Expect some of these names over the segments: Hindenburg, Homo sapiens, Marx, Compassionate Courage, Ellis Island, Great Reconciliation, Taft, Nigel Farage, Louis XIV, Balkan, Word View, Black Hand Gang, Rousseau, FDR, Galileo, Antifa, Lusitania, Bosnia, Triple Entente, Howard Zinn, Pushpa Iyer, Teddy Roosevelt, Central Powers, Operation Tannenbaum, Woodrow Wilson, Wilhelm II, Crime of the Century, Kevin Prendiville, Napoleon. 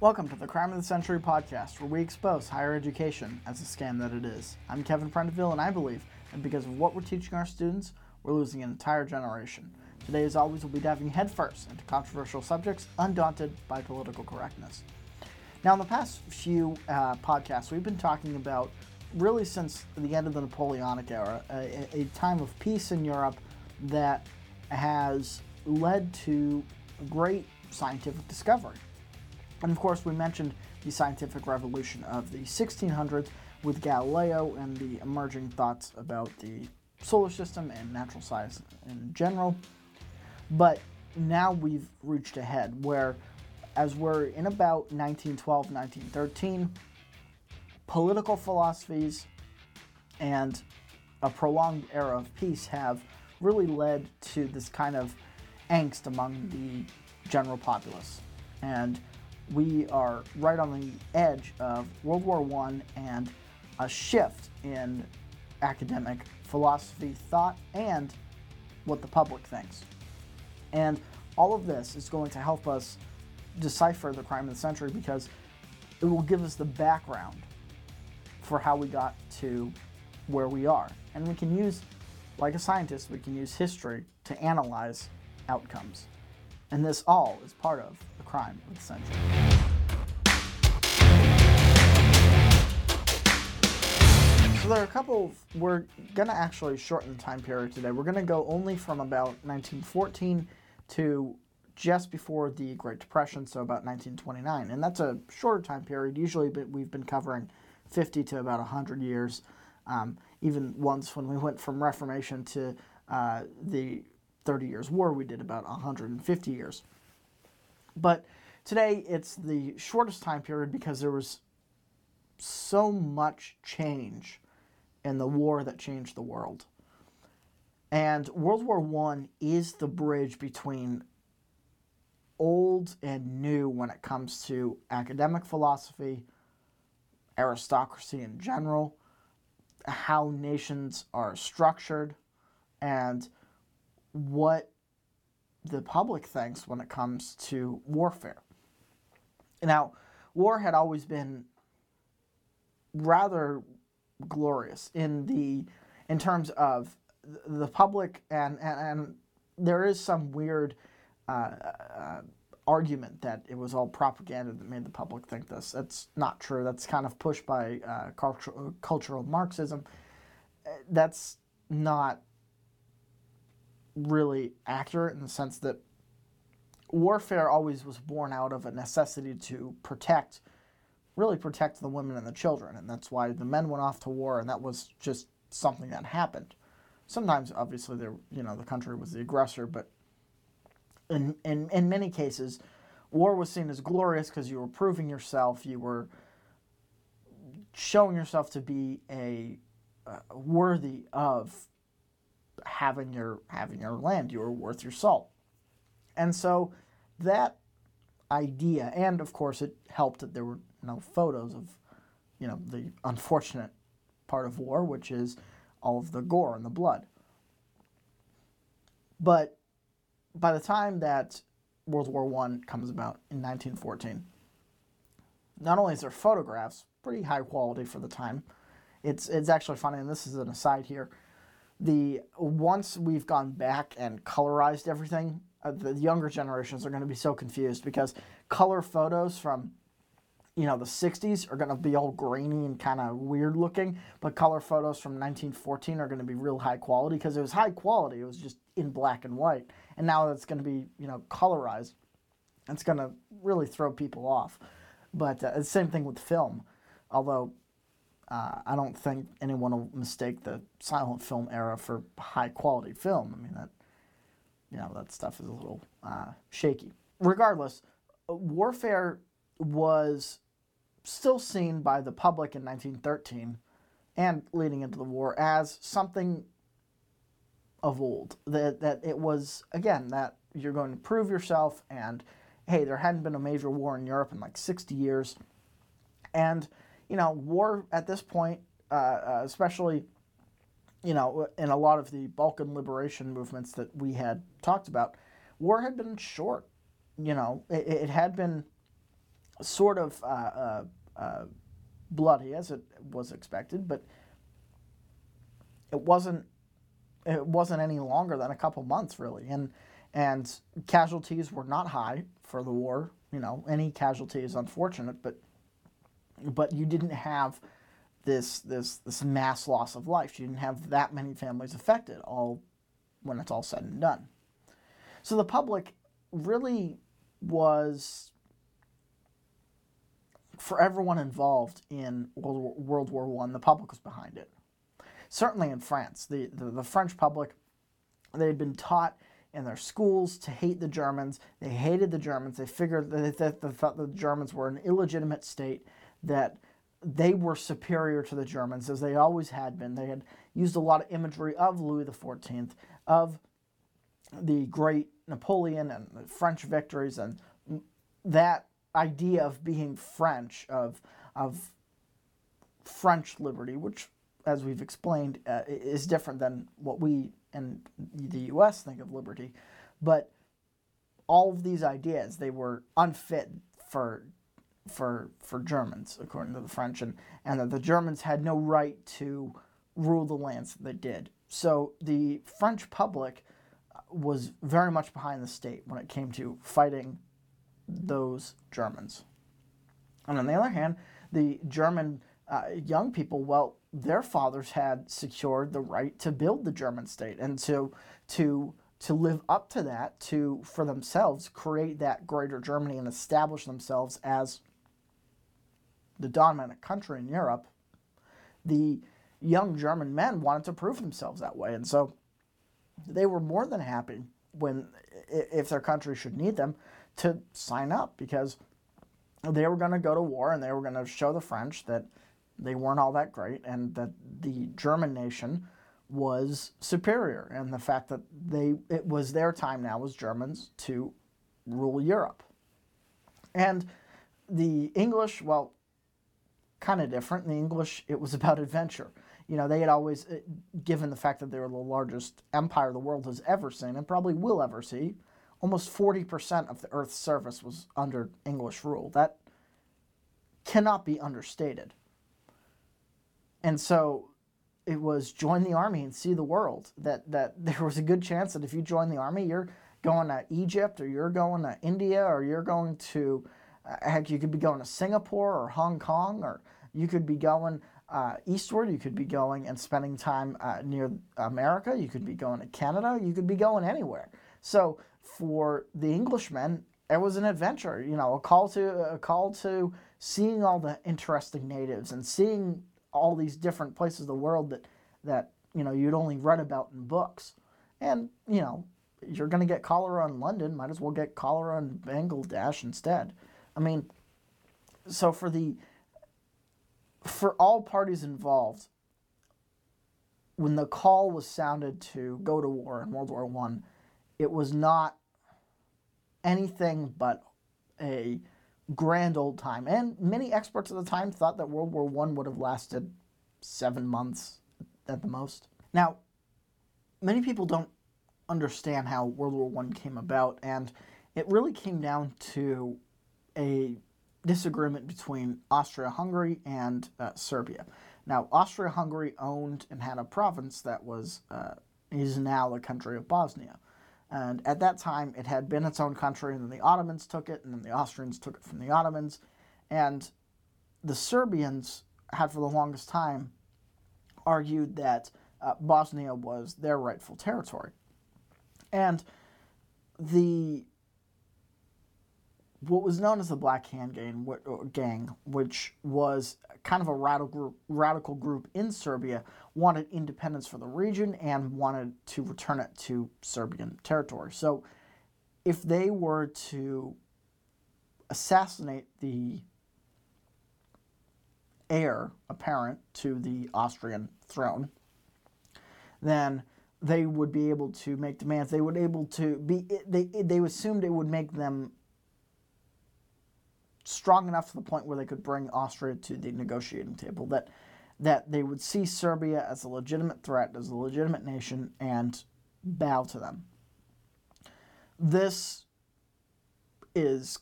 Welcome to the Crime of the Century podcast, where we expose higher education as a scam that it is. I'm Kevin Prendiville, and I believe that because of what we're teaching our students, we're losing an entire generation. Today, as always, we'll be diving headfirst into controversial subjects, undaunted by political correctness. Now, in the past few podcasts, we've been talking about, really since the end of the Napoleonic era, a time of peace in Europe that has led to great scientific discovery. And of course, we mentioned the scientific revolution of the 1600s with Galileo and the emerging thoughts about the solar system and natural science in general. But now we've reached a head where, as we're in about 1912, 1913, political philosophies and a prolonged era of peace have really led to this kind of angst among the general populace. And we are right on the edge of World War I and a shift in academic philosophy, thought, and what the public thinks. And all of this is going to help us decipher the crime of the century because it will give us the background for how we got to where we are. And we can use, like a scientist, we can use history to analyze outcomes. And this all is part of the crime of the century. So there are a couple of, we're gonna actually shorten the time period today. We're gonna go only from about 1914 to just before the Great Depression, so about 1929. And that's a shorter time period. Usually we've been covering 50 to about 100 years. Even once when we went from Reformation to the 30 Years' War, we did about 150 years. But today, it's the shortest time period because there was so much change in the war that changed the world. And World War I is the bridge between old and new when it comes to academic philosophy, aristocracy in general, how nations are structured, and what the public thinks when it comes to warfare. Now, war had always been rather glorious in terms of the public, and there is some weird argument that it was all propaganda that made the public think this. That's not true. That's kind of pushed by cultural Marxism. That's not really accurate in the sense that warfare always was born out of a necessity to protect, really protect the women and the children, and that's why the men went off to war, and that was just something that happened. Sometimes, obviously, the country was the aggressor, but in many cases, war was seen as glorious because you were proving yourself, you were showing yourself to be worthy of having your land. You were worth your salt. And so that idea, and of course it helped that there were no photos of, the unfortunate part of war, which is all of the gore and the blood. But by the time that World War I comes about in 1914, not only is there photographs, pretty high quality for the time. It's actually funny, and this is an aside here. Once we've gone back and colorized everything, the younger generations are going to be so confused because color photos from, the 60s are going to be all grainy and kind of weird looking, but color photos from 1914 are going to be real high quality because it was high quality. It was just in black and white, and now that's going to be, colorized. It's going to really throw people off. But the same thing with film, although I don't think anyone will mistake the silent film era for high-quality film. I mean, that stuff is a little shaky. Regardless, warfare was still seen by the public in 1913 and leading into the war as something of old. That it was, again, that you're going to prove yourself, and, hey, there hadn't been a major war in Europe in like 60 years, and war at this point, especially, in a lot of the Balkan liberation movements that we had talked about, war had been short. It had been sort of bloody as it was expected, but it wasn't any longer than a couple months, really, and casualties were not high for the war. You know, any casualty is unfortunate, but you didn't have this mass loss of life. You didn't have that many families affected all when it's all said and done. So the public really was, for everyone involved in World War I, the public was behind it. Certainly in France, the French public, they had been taught in their schools to hate the Germans. They hated the Germans. They figured that they thought the Germans were an illegitimate state, that they were superior to the Germans, as they always had been. They had used a lot of imagery of Louis XIV, of the great Napoleon and the French victories, and that idea of being French, of French liberty, which, as we've explained, is different than what we in the U.S. think of liberty. But all of these ideas, they were unfit for Germans, according to the French, and that the Germans had no right to rule the lands that they did. So the French public was very much behind the state when it came to fighting those Germans. And on the other hand, the German young people, well, their fathers had secured the right to build the German state and to live up to that, to, for themselves, create that greater Germany and establish themselves as the dominant country in Europe. The young German men wanted to prove themselves that way, and so they were more than happy when, if their country should need them, to sign up, because they were going to go to war and they were going to show the French that they weren't all that great and that the German nation was superior, and the fact that it was their time now as Germans to rule Europe. And the English, well, kind of different. The English, it was about adventure. You know, they had always, given the fact that they were the largest empire the world has ever seen and probably will ever see, almost 40% of the Earth's surface was under English rule. That cannot be understated. And so it was join the army and see the world. That there was a good chance that if you join the army, you're going to Egypt, or you're going to India, or you're going to, heck, you could be going to Singapore or Hong Kong, or you could be going eastward, you could be going and spending time near America, you could be going to Canada, you could be going anywhere. So for the Englishmen, it was an adventure, you know, a call to seeing all the interesting natives and seeing all these different places of the world that you know, you'd only read about in books. And, you know, you're going to get cholera in London, might as well get cholera in Bangladesh instead. I mean, so for all parties involved, when the call was sounded to go to war in World War I, it was not anything but a grand old time. And many experts at the time thought that World War I would have lasted 7 months at the most. Now, many people don't understand how World War I came about, and it really came down to a disagreement between Austria-Hungary and Serbia. Now, Austria-Hungary owned and had a province that was is now the country of Bosnia. And at that time, it had been its own country, and then the Ottomans took it, and then the Austrians took it from the Ottomans. And the Serbians had, for the longest time, argued that Bosnia was their rightful territory. And what was known as the Black Hand Gang, which was kind of a radical group in Serbia, wanted independence for the region and wanted to return it to Serbian territory. So if they were to assassinate the heir apparent to the Austrian throne, then they would be able to make demands. They assumed it would make them strong enough to the point where they could bring Austria to the negotiating table, that they would see Serbia as a legitimate threat, as a legitimate nation, and bow to them. This is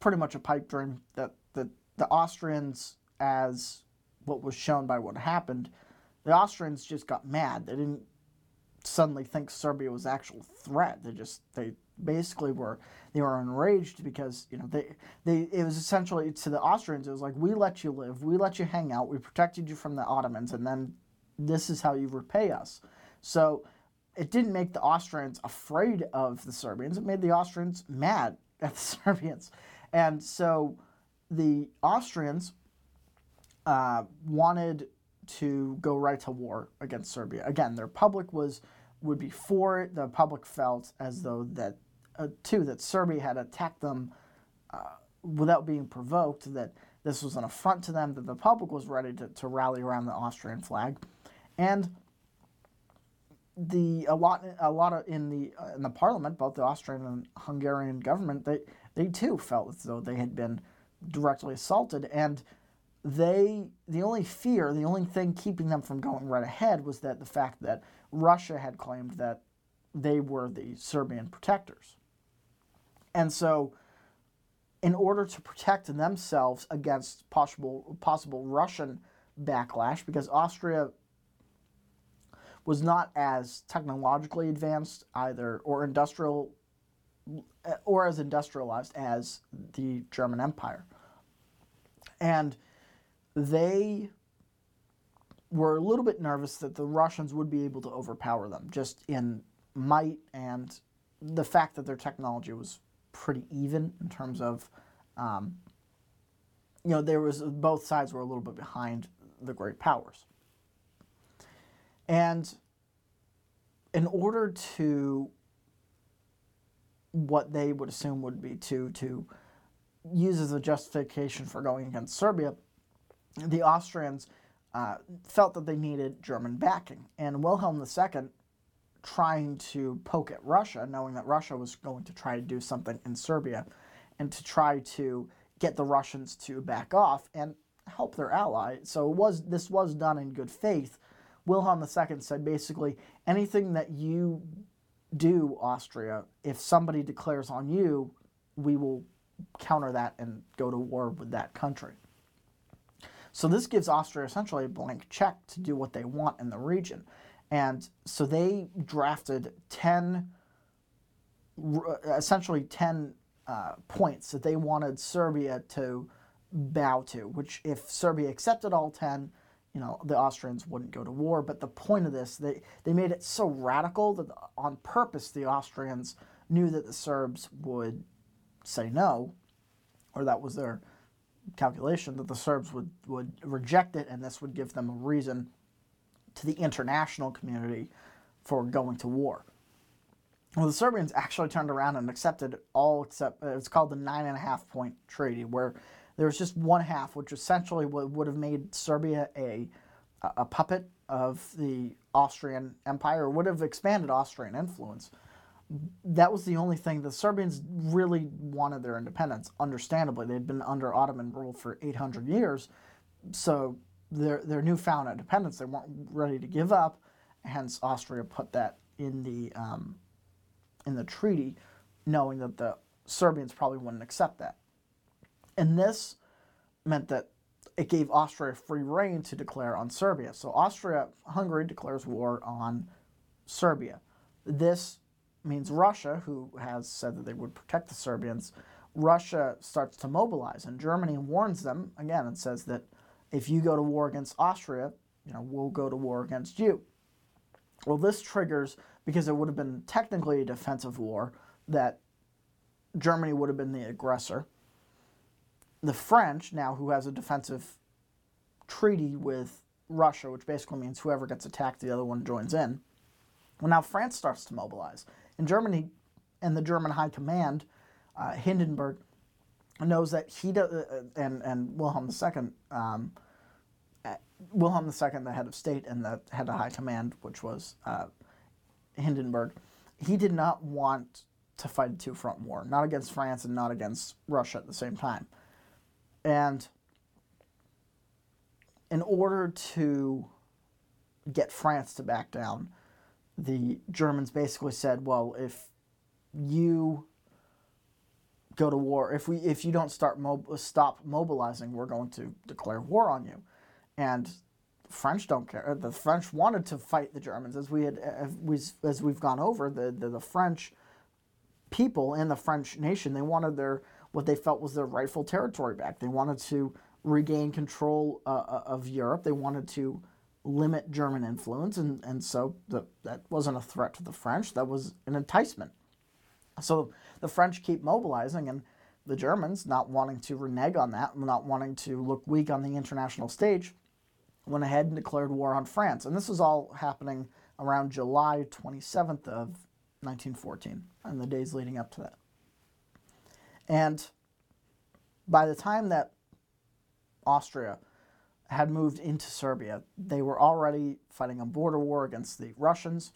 pretty much a pipe dream that the Austrians, as what was shown by what happened, the Austrians just got mad. They didn't suddenly think Serbia was an actual threat. They basically were enraged because, you know, it was essentially to the Austrians, it was like, we let you live, we let you hang out, we protected you from the Ottomans, and then this is how you repay us. So it didn't make the Austrians afraid of the Serbians, it made the Austrians mad at the Serbians. And so the Austrians wanted to go right to war against Serbia. Again, their public would be for it. The public felt as though that, too, that Serbia had attacked them without being provoked, that this was an affront to them, that the public was ready to rally around the Austrian flag. And in the parliament, both the Austrian and Hungarian government, they too felt as though they had been directly assaulted, and the only fear, the only thing keeping them from going right ahead was that the fact that Russia had claimed that they were the Serbian protectors. And so in order to protect themselves against possible Russian backlash, because Austria was not as technologically advanced either, or as industrialized as the German Empire. And they were a little bit nervous that the Russians would be able to overpower them, just in might and the fact that their technology was pretty even in terms of, you know, both sides were a little bit behind the great powers. And in order to, what they would assume would be to use as a justification for going against Serbia, the Austrians felt that they needed German backing. And Wilhelm II, trying to poke at Russia, knowing that Russia was going to try to do something in Serbia, and to try to get the Russians to back off and help their ally. So this was done in good faith. Wilhelm II said basically, anything that you do, Austria, if somebody declares on you, we will counter that and go to war with that country. So this gives Austria essentially a blank check to do what they want in the region. And so they drafted 10 points that they wanted Serbia to bow to, which if Serbia accepted all 10, you know, the Austrians wouldn't go to war. But the point of this, they made it so radical that on purpose the Austrians knew that the Serbs would say no, or that was their calculation, that the Serbs would reject it, and this would give them a reason to the international community for going to war. Well, the Serbians actually turned around and accepted all except, it's called the 9.5-point treaty, where there was just one half, which essentially would have made Serbia a puppet of the Austrian Empire, would have expanded Austrian influence. That was the only thing. The Serbians really wanted their independence, understandably. They'd been under Ottoman rule for 800 years, so their newfound independence, they weren't ready to give up, hence Austria put that in the treaty, knowing that the Serbians probably wouldn't accept that. And this meant that it gave Austria free rein to declare on Serbia. So Austria-Hungary declares war on Serbia. This means Russia, who has said that they would protect the Serbians, Russia starts to mobilize, and Germany warns them, again, and says that if you go to war against Austria, you know, we'll go to war against you. Well, this triggers, because it would have been technically a defensive war, that Germany would have been the aggressor. The French, now, who has a defensive treaty with Russia, which basically means whoever gets attacked, the other one joins in. Well, now France starts to mobilize. And Germany and the German High Command, Hindenburg, knows that and Wilhelm II, the head of state, and the head of High Command, which was Hindenburg, he did not want to fight a two-front war, not against France and not against Russia at the same time. And in order to get France to back down, the Germans basically said, well, if you go to war. If you don't stop mobilizing, we're going to declare war on you. And the French don't care. The French wanted to fight the Germans, as we've gone over. The French people and the French nation, they wanted what they felt was their rightful territory back. They wanted to regain control of Europe. They wanted to limit German influence, and so that wasn't a threat to the French. That was an enticement. So the French keep mobilizing, and the Germans, not wanting to renege on that, not wanting to look weak on the international stage, went ahead and declared war on France. And this was all happening around July 27th of 1914, and the days leading up to that. And by the time that Austria had moved into Serbia, they were already fighting a border war against the Russians,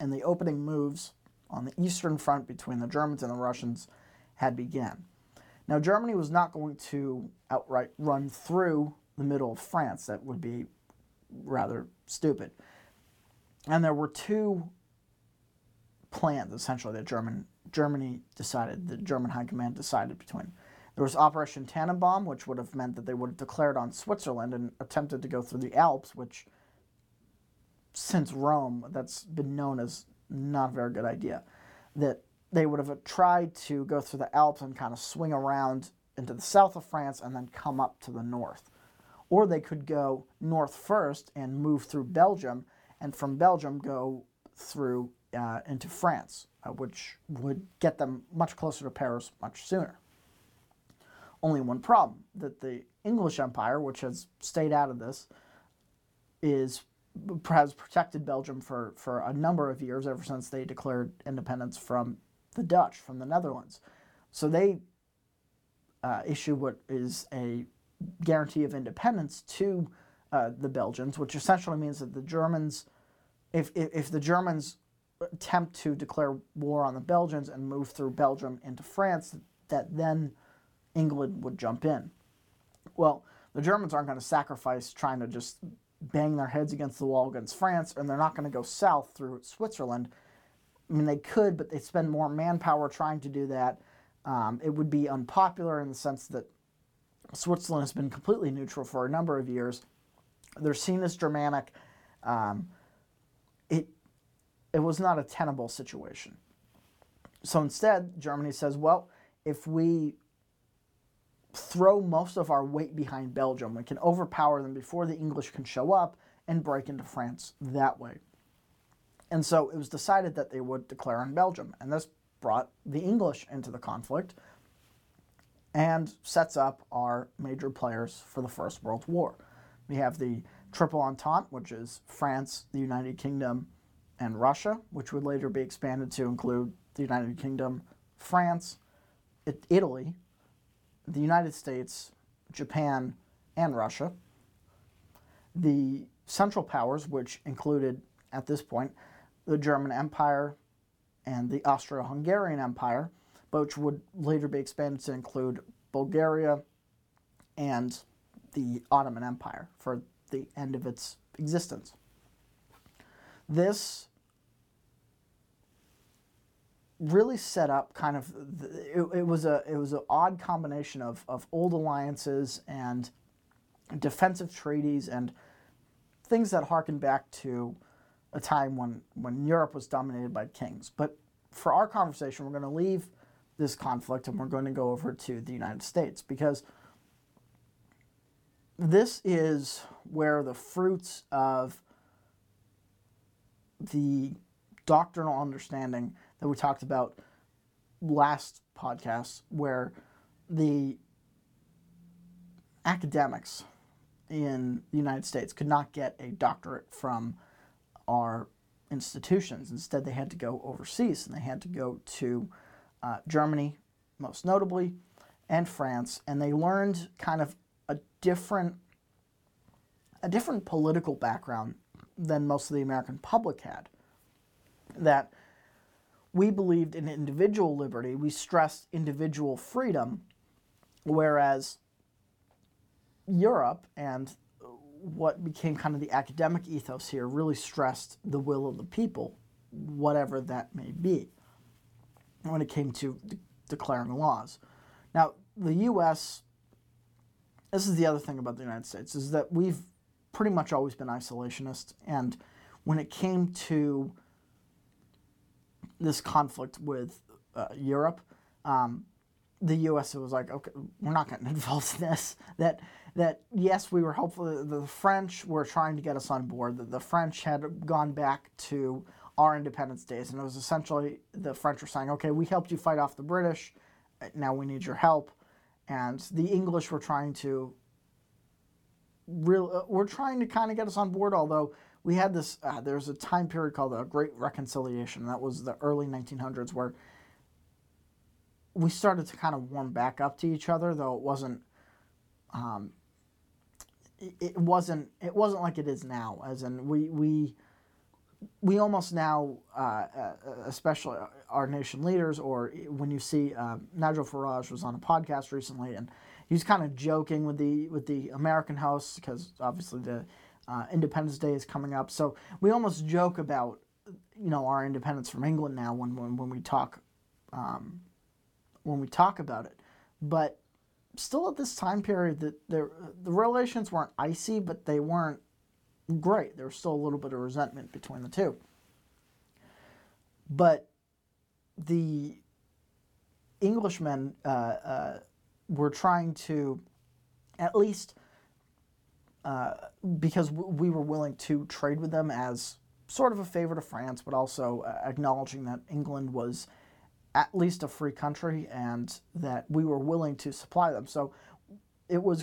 and the opening moves on the Eastern Front between the Germans and the Russians had begun. Now, Germany was not going to outright run through the middle of France. That would be rather stupid. And there were two plans, essentially, that Germany decided, the German High Command decided between. There was Operation Tannenbaum, which would have meant that they would have declared on Switzerland and attempted to go through the Alps, which, since Rome, that's been known as not a very good idea, that they would have tried to go through the Alps and kind of swing around into the south of France and then come up to the north. Or they could go north first and move through Belgium, and from Belgium go through into France, which would get them much closer to Paris much sooner. Only one problem, that the English Empire, which has stayed out of this, has protected Belgium for a number of years, ever since they declared independence from the Dutch, from the Netherlands. So they issue what is a guarantee of independence to the Belgians, which essentially means that the Germans, if the Germans attempt to declare war on the Belgians and move through Belgium into France, that then England would jump in. Well, the Germans aren't going to sacrifice trying to just bang their heads against the wall against France, and they're not going to go south through Switzerland. I mean, they could, but they'd spend more manpower trying to do that. It would be unpopular in the sense that Switzerland has been completely neutral for a number of years. They're seen as Germanic. It was not a tenable situation. So instead, Germany says, well, if we throw most of our weight behind Belgium, we can overpower them before the English can show up and break into France that way. And so it was decided that they would declare on Belgium, and this brought the English into the conflict and sets up our major players for the First World War. We have the Triple Entente, which is France, the United Kingdom, and Russia, which would later be expanded to include the United Kingdom, France, Italy, the United States, Japan, and Russia. The Central Powers, which included, at this point, the German Empire and the Austro-Hungarian Empire, which would later be expanded to include Bulgaria and the Ottoman Empire for the end of its existence. This really set up kind of, it was an odd combination of old alliances and defensive treaties and things that harken back to a time when Europe was dominated by kings. But for our conversation, we're going to leave this conflict and we're going to go over to the United States, because this is where the fruits of the doctrinal understanding that we talked about last podcast, where the academics in the United States could not get a doctorate from our institutions. Instead, they had to go overseas, and they had to go to Germany, most notably, and France, and they learned kind of a different political background than most of the American public had. That we believed in individual liberty, we stressed individual freedom, whereas Europe and what became kind of the academic ethos here really stressed the will of the people, whatever that may be, when it came to declaring laws. Now, the U.S., this is the other thing about the United States, is that we've pretty much always been isolationist, and when it came to this conflict with Europe, the U.S. was like, okay, we're not getting involved in this. That yes, we were hopeful that the French were trying to get us on board, that the French had gone back to our independence days, and it was essentially the French were saying, okay, we helped you fight off the British, now we need your help. And the English were trying to kind of get us on board, although we had this, there's a time period called the Great Reconciliation, that was the early 1900s, where we started to kind of warm back up to each other, though it wasn't, it wasn't like it is now. As in, we almost now, especially our nation leaders, or when you see Nigel Farage was on a podcast recently, and he was kind of joking with the American hosts, because obviously the Independence Day is coming up, so we almost joke about, you know, our independence from England now when we talk. When we talk about it, but still at this time period, that the relations weren't icy, but they weren't great. There was still a little bit of resentment between the two. But the Englishmen were trying to, at least because we were willing to trade with them as sort of a favor to France, but also acknowledging that England was at least a free country, and that we were willing to supply them. So it was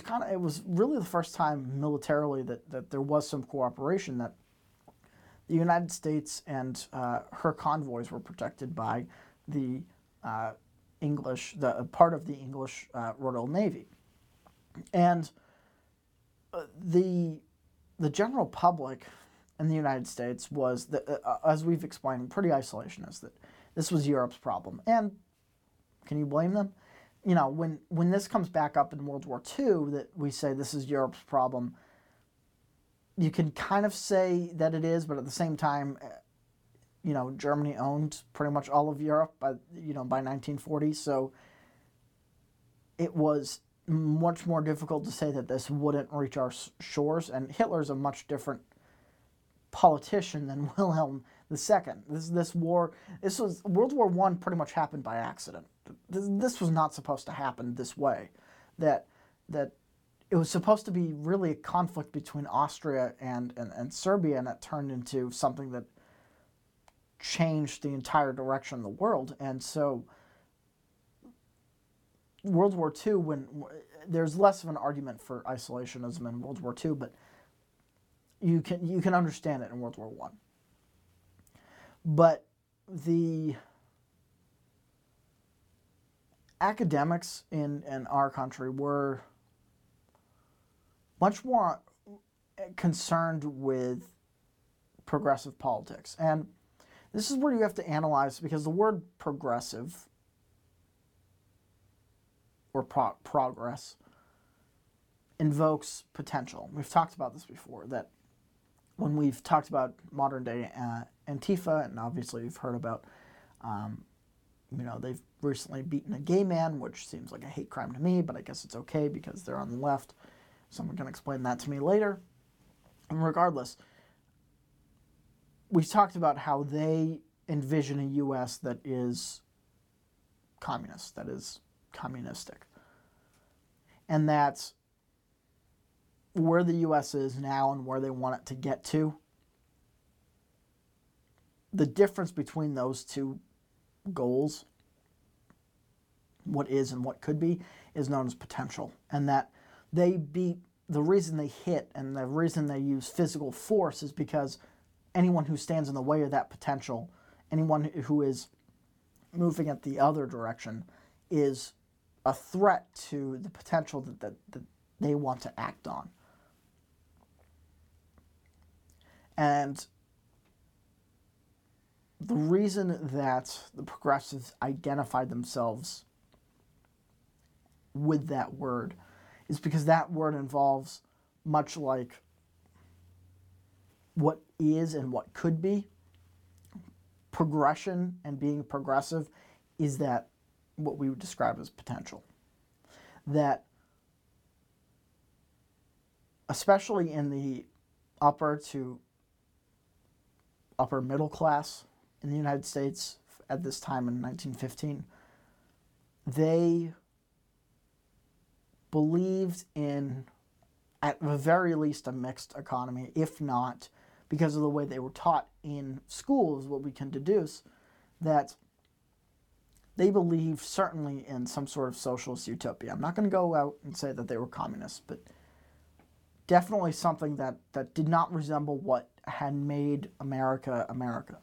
really the first time militarily that there was some cooperation, that the United States and her convoys were protected by the English, the part of the English Royal Navy. And the general public in the United States was, as we've explained, pretty isolationist, that this was Europe's problem. And can you blame them? You know, when this comes back up in World War II, that we say this is Europe's problem, you can kind of say that it is, but at the same time, you know, Germany owned pretty much all of Europe by 1940, so it was much more difficult to say that this wouldn't reach our shores, and Hitler's a much different politician than Wilhelm II. This was World War I pretty much happened by accident. This was not supposed to happen this way. That it was supposed to be really a conflict between Austria and Serbia, and it turned into something that changed the entire direction of the world. And so World War II, when there's less of an argument for isolationism in World War II, but you can understand it in World War I. But the academics in our country were much more concerned with progressive politics. And this is where you have to analyze, because the word progressive or progress invokes potential. We've talked about this before, that when we've talked about modern day Antifa, and obviously you've heard about, you know, they've recently beaten a gay man, which seems like a hate crime to me, but I guess it's okay because they're on the left. Someone can explain that to me later. And regardless, we've talked about how they envision a U.S. that is communist, that is communistic. And that's where the U.S. is now and where they want it to get to. The difference between those two goals, what is and what could be, is known as potential. And that the reason they hit and the reason they use physical force is because anyone who stands in the way of that potential, anyone who is moving at the other direction, is a threat to the potential that they want to act on. And the reason that the progressives identified themselves with that word is because that word involves, much like what is and what could be, progression, and being progressive is that what we would describe as potential. That, especially in the upper to upper middle class in the United States at this time in 1915, they believed in, at the very least, a mixed economy, if not, because of the way they were taught in schools, what we can deduce, that they believed certainly in some sort of socialist utopia. I'm not going to go out and say that they were communists, but definitely something that did not resemble what had made America, America.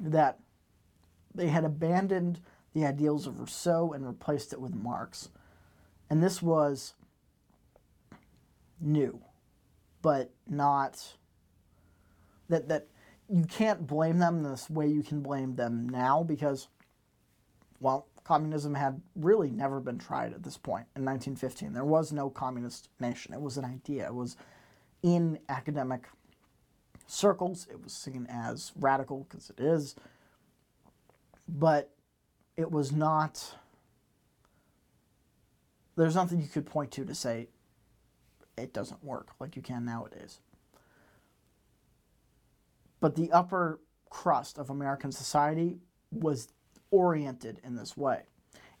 That they had abandoned the ideals of Rousseau and replaced it with Marx. And this was new, but not... That you can't blame them this way you can blame them now because, well, communism had really never been tried at this point in 1915. There was no communist nation. It was an idea. It was in academic circles. It was seen as radical, because it is. But it was not... There's nothing you could point to say it doesn't work like you can nowadays. But the upper crust of American society was oriented in this way.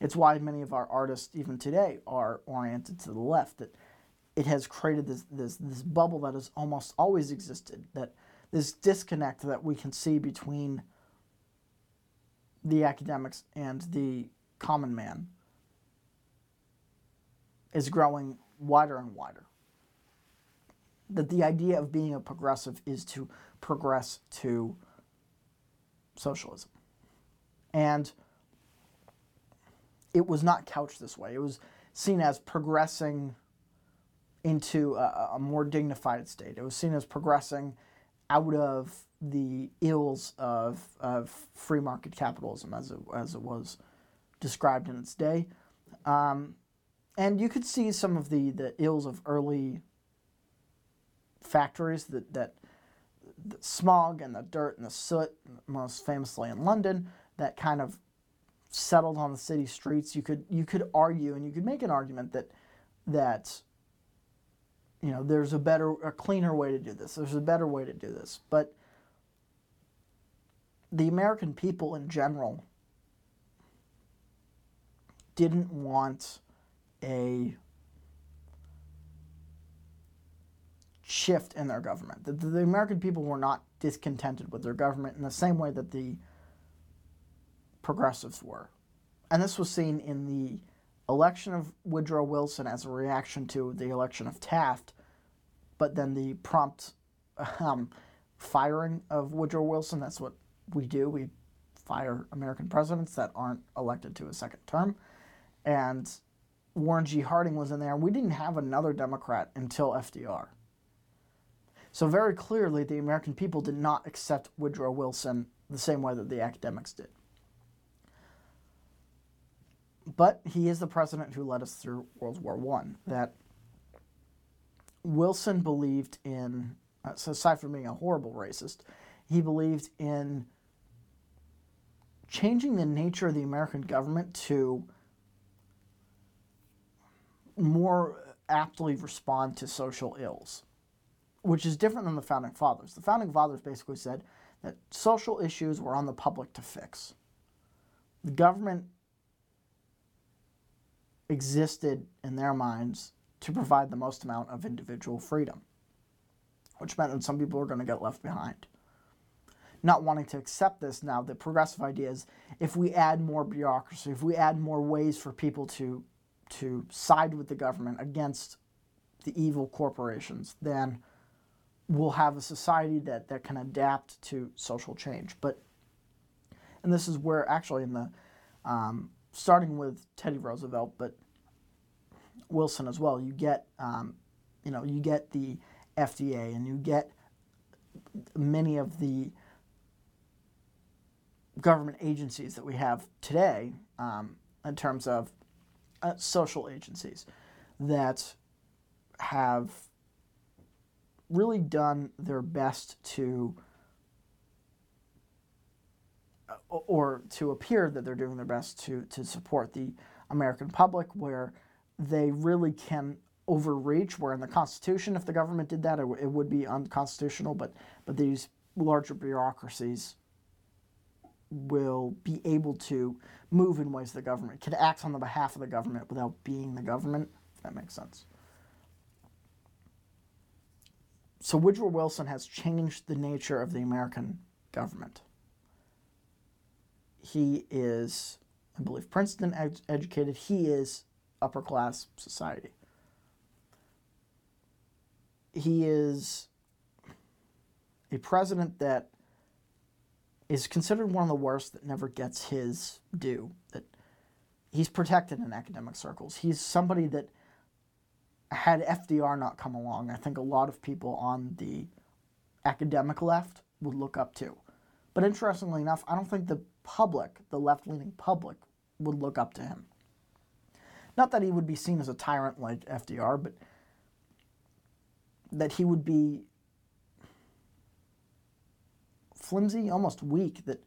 It's why many of our artists, even today, are oriented to the left. That it has created this bubble that has almost always existed. That this disconnect that we can see between the academics and the common man is growing wider and wider. That the idea of being a progressive is to progress to socialism. And it was not couched this way. It was seen as progressing into a more dignified state. It was seen as progressing out of the ills of free market capitalism as it was described in its day. And you could see some of the ills of early factories, that the smog and the dirt and the soot, most famously in London, that kind of settled on the city streets. You could argue, and you could make an argument that you know, there's a cleaner way to do this. There's a better way to do this. But the American people in general didn't want a shift in their government. The American people were not discontented with their government in the same way that the progressives were. And this was seen in the election of Woodrow Wilson as a reaction to the election of Taft, but then the prompt firing of Woodrow Wilson. That's what we do. We fire American presidents that aren't elected to a second term. And Warren G. Harding was in there. We didn't have another Democrat until FDR. So very clearly, the American people did not accept Woodrow Wilson the same way that the academics did. But he is the president who led us through World War I. That Wilson believed in, so aside from being a horrible racist, he believed in changing the nature of the American government to more aptly respond to social ills, which is different than the Founding Fathers. The Founding Fathers basically said that social issues were on the public to fix. The government existed, in their minds, to provide the most amount of individual freedom, which meant that some people were going to get left behind. Not wanting to accept this now, the progressive idea is if we add more bureaucracy, if we add more ways for people to side with the government against the evil corporations, then we'll have a society that can adapt to social change. But, and this is where actually in the, starting with Teddy Roosevelt, but Wilson as well, you get, you get the FDA and you get many of the government agencies that we have today in terms of social agencies that have really done their best to or to appear that they're doing their best to support the American public, where they really can overreach, where in the Constitution, if the government did that, it would be unconstitutional, but these larger bureaucracies will be able to move in ways the government could act on the behalf of the government without being the government, if that makes sense. So Woodrow Wilson has changed the nature of the American government. He is, I believe, Princeton educated. He is upper class society. He is a president that is considered one of the worst, that never gets his due, that he's protected in academic circles. He's somebody that, had FDR not come along, I think a lot of people on the academic left would look up to. But interestingly enough, I don't think the public, the left-leaning public, would look up to him. Not that he would be seen as a tyrant like FDR, but that he would be flimsy, almost weak, that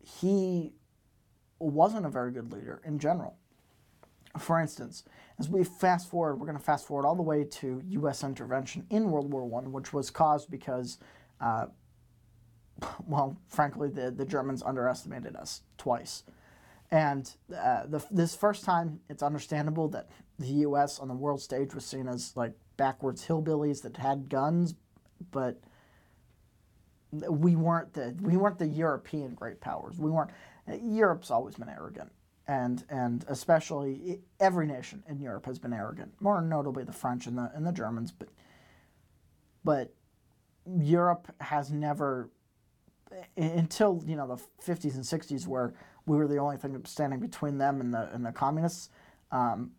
he wasn't a very good leader in general. For instance, as we fast forward, we're going to fast forward all the way to U.S. intervention in World War I, which was caused because, well, frankly, the Germans underestimated us twice. And this first time, it's understandable that the U.S. on the world stage was seen as, like, backwards hillbillies that had guns, but we weren't the European great powers. We weren't. Europe's always been arrogant. And especially every nation in Europe has been arrogant, more notably the French and the Germans, but Europe has never, until, you know, the 50s and 60s, where we were the only thing standing between them and the communists. You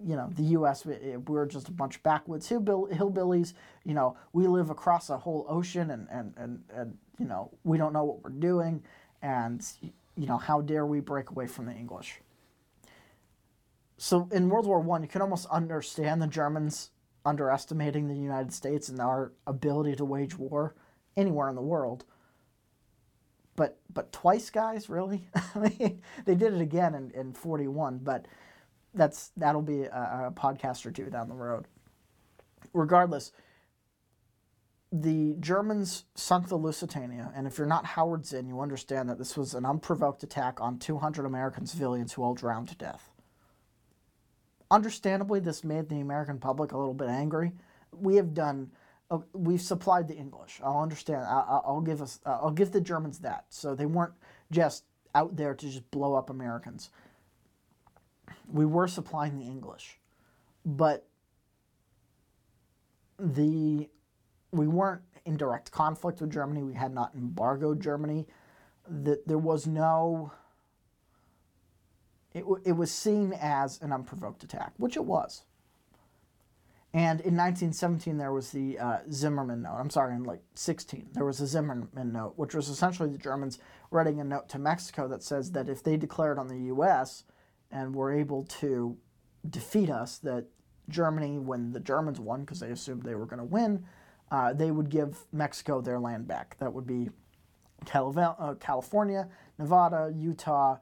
know, the U.S., we're just a bunch of backwoods hillbillies. You know, we live across a whole ocean, and you know, we don't know what we're doing, and you know, how dare we break away from the English? So in World War I, you can almost understand the Germans underestimating the United States and our ability to wage war anywhere in the world. But twice, guys, really? They did it again in 41, but that'll be a podcast or two down the road. Regardless, the Germans sunk the Lusitania, and if you're not Howard Zinn, you understand that this was an unprovoked attack on 200 American civilians who all drowned to death. Understandably, this made the American public a little bit angry. We've supplied the English. I'll understand. I'll give the Germans that. So they weren't just out there to just blow up Americans. We were supplying the English, but we weren't in direct conflict with Germany. We had not embargoed Germany. There was no... It was seen as an unprovoked attack, which it was. And in 1917, there was the Zimmermann note. I'm sorry, in like 16, there was a Zimmermann note, which was essentially the Germans writing a note to Mexico that says that if they declared on the U.S. and were able to defeat us, that Germany, when the Germans won, because they assumed they were going to win, they would give Mexico their land back. That would be California, Nevada, Utah,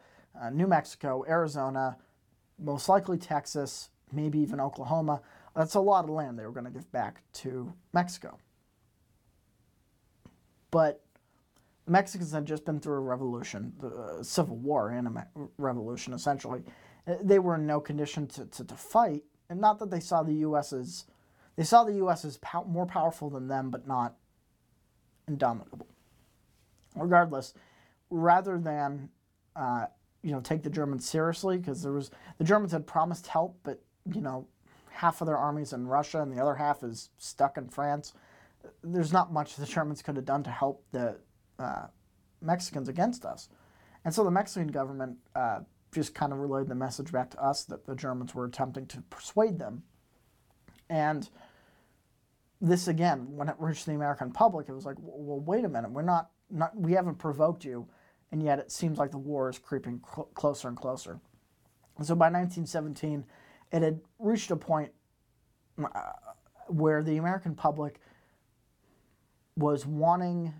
New Mexico, Arizona, most likely Texas, maybe even Oklahoma. That's a lot of land they were going to give back to Mexico. But the Mexicans had just been through a revolution, the Civil War and a revolution, essentially. They were in no condition to fight, and not that they saw the U.S. as... They saw the U.S. as more powerful than them, but not indomitable. Regardless, rather than take the Germans seriously, because the Germans had promised help, but you know, half of their army's in Russia and the other half is stuck in France. There's not much the Germans could have done to help the Mexicans against us, and so the Mexican government just kind of relayed the message back to us that the Germans were attempting to persuade them. And this, again, when it reached the American public, it was like, well, wait a minute, we haven't provoked you, and yet it seems like the war is creeping closer and closer. And so by 1917, it had reached a point where the American public was wanting,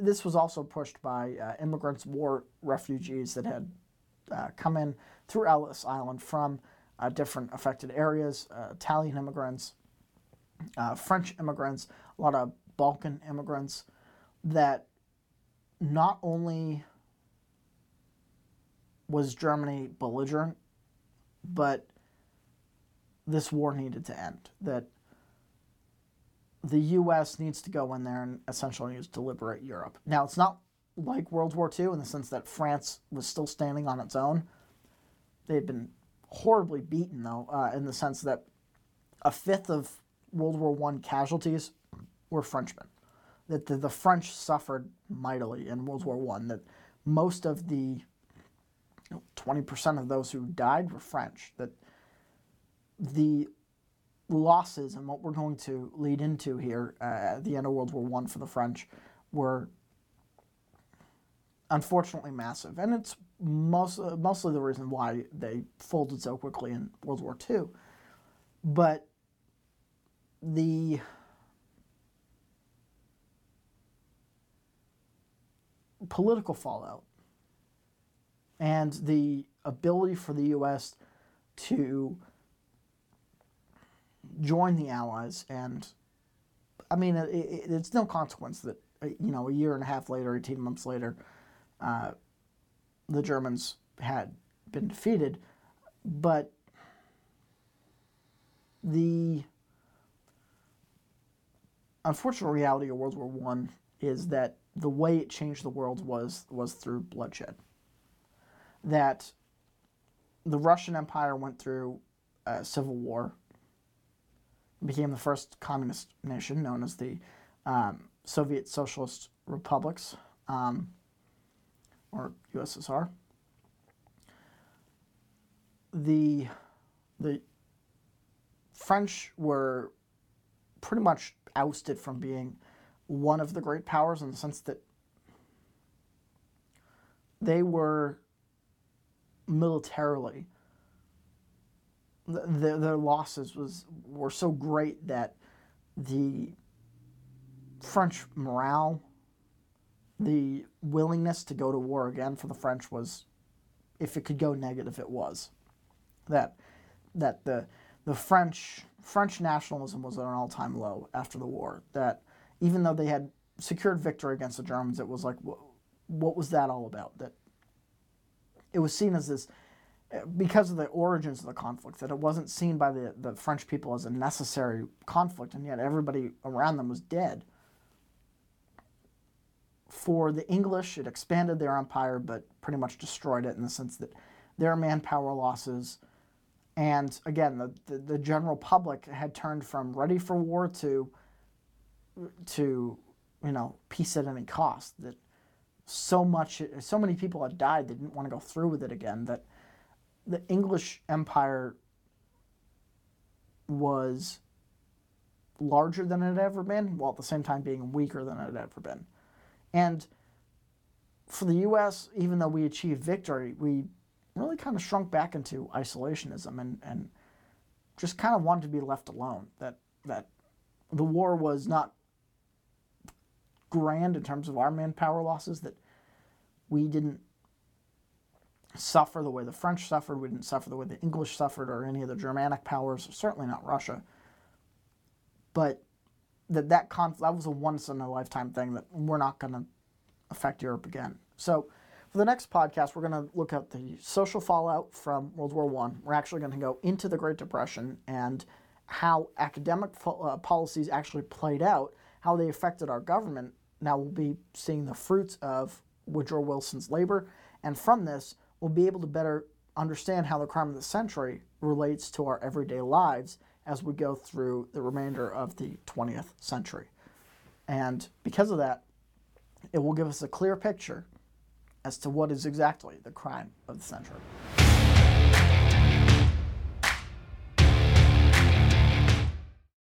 this was also pushed by immigrants, war refugees that had come in through Ellis Island from different affected areas, Italian immigrants, French immigrants, a lot of Balkan immigrants, that not only was Germany belligerent, but this war needed to end, that the U.S. needs to go in there and essentially needs to liberate Europe. Now, it's not like World War II in the sense that France was still standing on its own. They had been horribly beaten, though, in the sense that a fifth of World War I casualties were Frenchmen, that the French suffered mightily in World War I, that most of the 20% of those who died were French, that the losses and what we're going to lead into here at the end of World War I for the French were unfortunately massive. And it's mostly the reason why they folded so quickly in World War II. But the political fallout and the ability for the U.S. to join the Allies, and I mean, it's no consequence that, you know, a year and a half later, 18 months later, the Germans had been defeated, but the unfortunate reality of World War I is that the way it changed the world was through bloodshed. That the Russian Empire went through a civil war, became the first communist nation known as the Soviet Socialist Republics, or USSR. The French were pretty much ousted from being one of the great powers in the sense that they were militarily, their losses were so great that the French morale, the willingness to go to war again for the French was, if it could go negative, it was. That the French nationalism was at an all-time low after the war. That even though they had secured victory against the Germans, it was like, what was that all about? That it was seen as this, because of the origins of the conflict, that it wasn't seen by the French people as a necessary conflict, and yet everybody around them was dead. For the English, it expanded their empire, but pretty much destroyed it in the sense that their manpower losses, and again, the general public had turned from ready for war to you know, peace at any cost. That so many people had died, they didn't want to go through with it again. That the English Empire was larger than it had ever been, while at the same time being weaker than it had ever been. And for the U.S., even though we achieved victory, we really kind of shrunk back into isolationism and just kind of wanted to be left alone. That the war was not grand in terms of our manpower losses, that we didn't suffer the way the French suffered, we didn't suffer the way the English suffered, or any of the Germanic powers, certainly not Russia. But that conflict, that was a once-in-a-lifetime thing, that we're not going to affect Europe again. So for the next podcast, we're going to look at the social fallout from World War I. We're actually going to go into the Great Depression and how academic policies actually played out, how they affected our government. Now we'll be seeing the fruits of Woodrow Wilson's labor, and from this, we'll be able to better understand how the crime of the century relates to our everyday lives as we go through the remainder of the 20th century. And because of that, it will give us a clear picture as to what is exactly the crime of the century.